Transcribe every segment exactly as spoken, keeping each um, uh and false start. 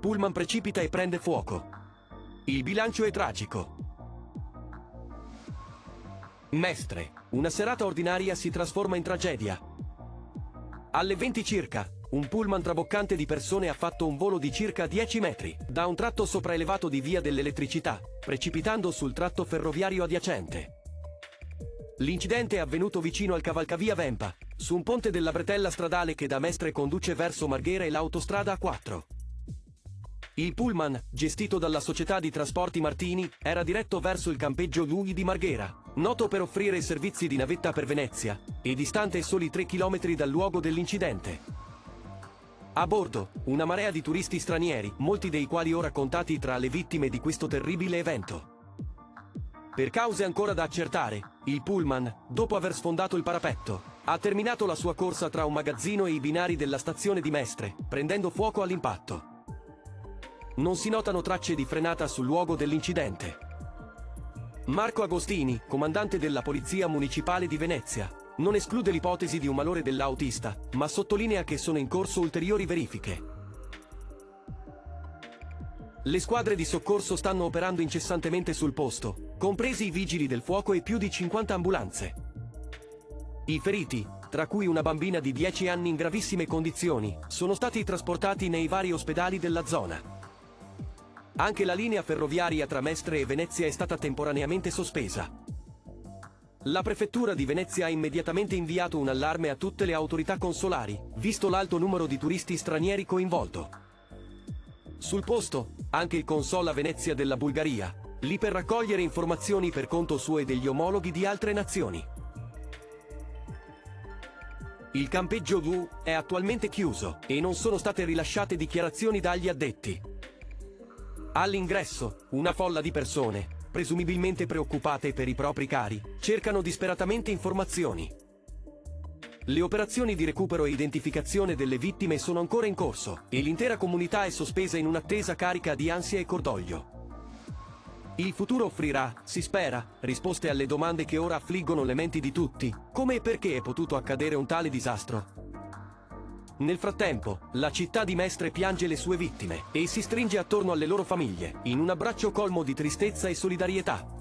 Pullman precipita e prende fuoco. Il bilancio è tragico. Mestre, una serata ordinaria si trasforma in tragedia. Alle venti circa, un pullman traboccante di persone ha fatto un volo di circa dieci metri, da un tratto sopraelevato di via dell'elettricità, precipitando sul tratto ferroviario adiacente. L'incidente è avvenuto vicino al cavalcavia Vempa, su un ponte della bretella stradale che da Mestre conduce verso Marghera e l'autostrada A quattro. Il pullman, gestito dalla Società di Trasporti Martini, era diretto verso il campeggio Lugli di Marghera, noto per offrire servizi di navetta per Venezia, e distante soli tre chilometri dal luogo dell'incidente. A bordo, una marea di turisti stranieri, molti dei quali ora contati tra le vittime di questo terribile evento. Per cause ancora da accertare, il pullman, dopo aver sfondato il parapetto, ha terminato la sua corsa tra un magazzino e i binari della stazione di Mestre, prendendo fuoco all'impatto. Non si notano tracce di frenata sul luogo dell'incidente. Marco Agostini, comandante della Polizia Municipale di Venezia, non esclude l'ipotesi di un malore dell'autista, ma sottolinea che sono in corso ulteriori verifiche. Le squadre di soccorso stanno operando incessantemente sul posto, compresi i vigili del fuoco e più di cinquanta ambulanze. I feriti, tra cui una bambina di dieci anni in gravissime condizioni, sono stati trasportati nei vari ospedali della zona. Anche la linea ferroviaria tra Mestre e Venezia è stata temporaneamente sospesa. La Prefettura di Venezia ha immediatamente inviato un allarme a tutte le autorità consolari, visto l'alto numero di turisti stranieri coinvolto. Sul posto, anche il Consola Venezia della Bulgaria, lì per raccogliere informazioni per conto suo e degli omologhi di altre nazioni. Il campeggio V U è attualmente chiuso e non sono state rilasciate dichiarazioni dagli addetti. All'ingresso, una folla di persone, presumibilmente preoccupate per i propri cari, cercano disperatamente informazioni. Le operazioni di recupero e identificazione delle vittime sono ancora in corso, e l'intera comunità è sospesa in un'attesa carica di ansia e cordoglio. Il futuro offrirà, si spera, risposte alle domande che ora affliggono le menti di tutti: come e perché è potuto accadere un tale disastro? Nel frattempo, la città di Mestre piange le sue vittime e si stringe attorno alle loro famiglie, in un abbraccio colmo di tristezza e solidarietà.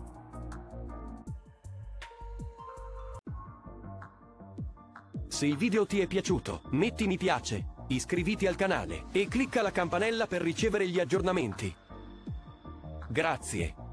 Se il video ti è piaciuto, metti mi piace, iscriviti al canale e clicca la campanella per ricevere gli aggiornamenti. Grazie.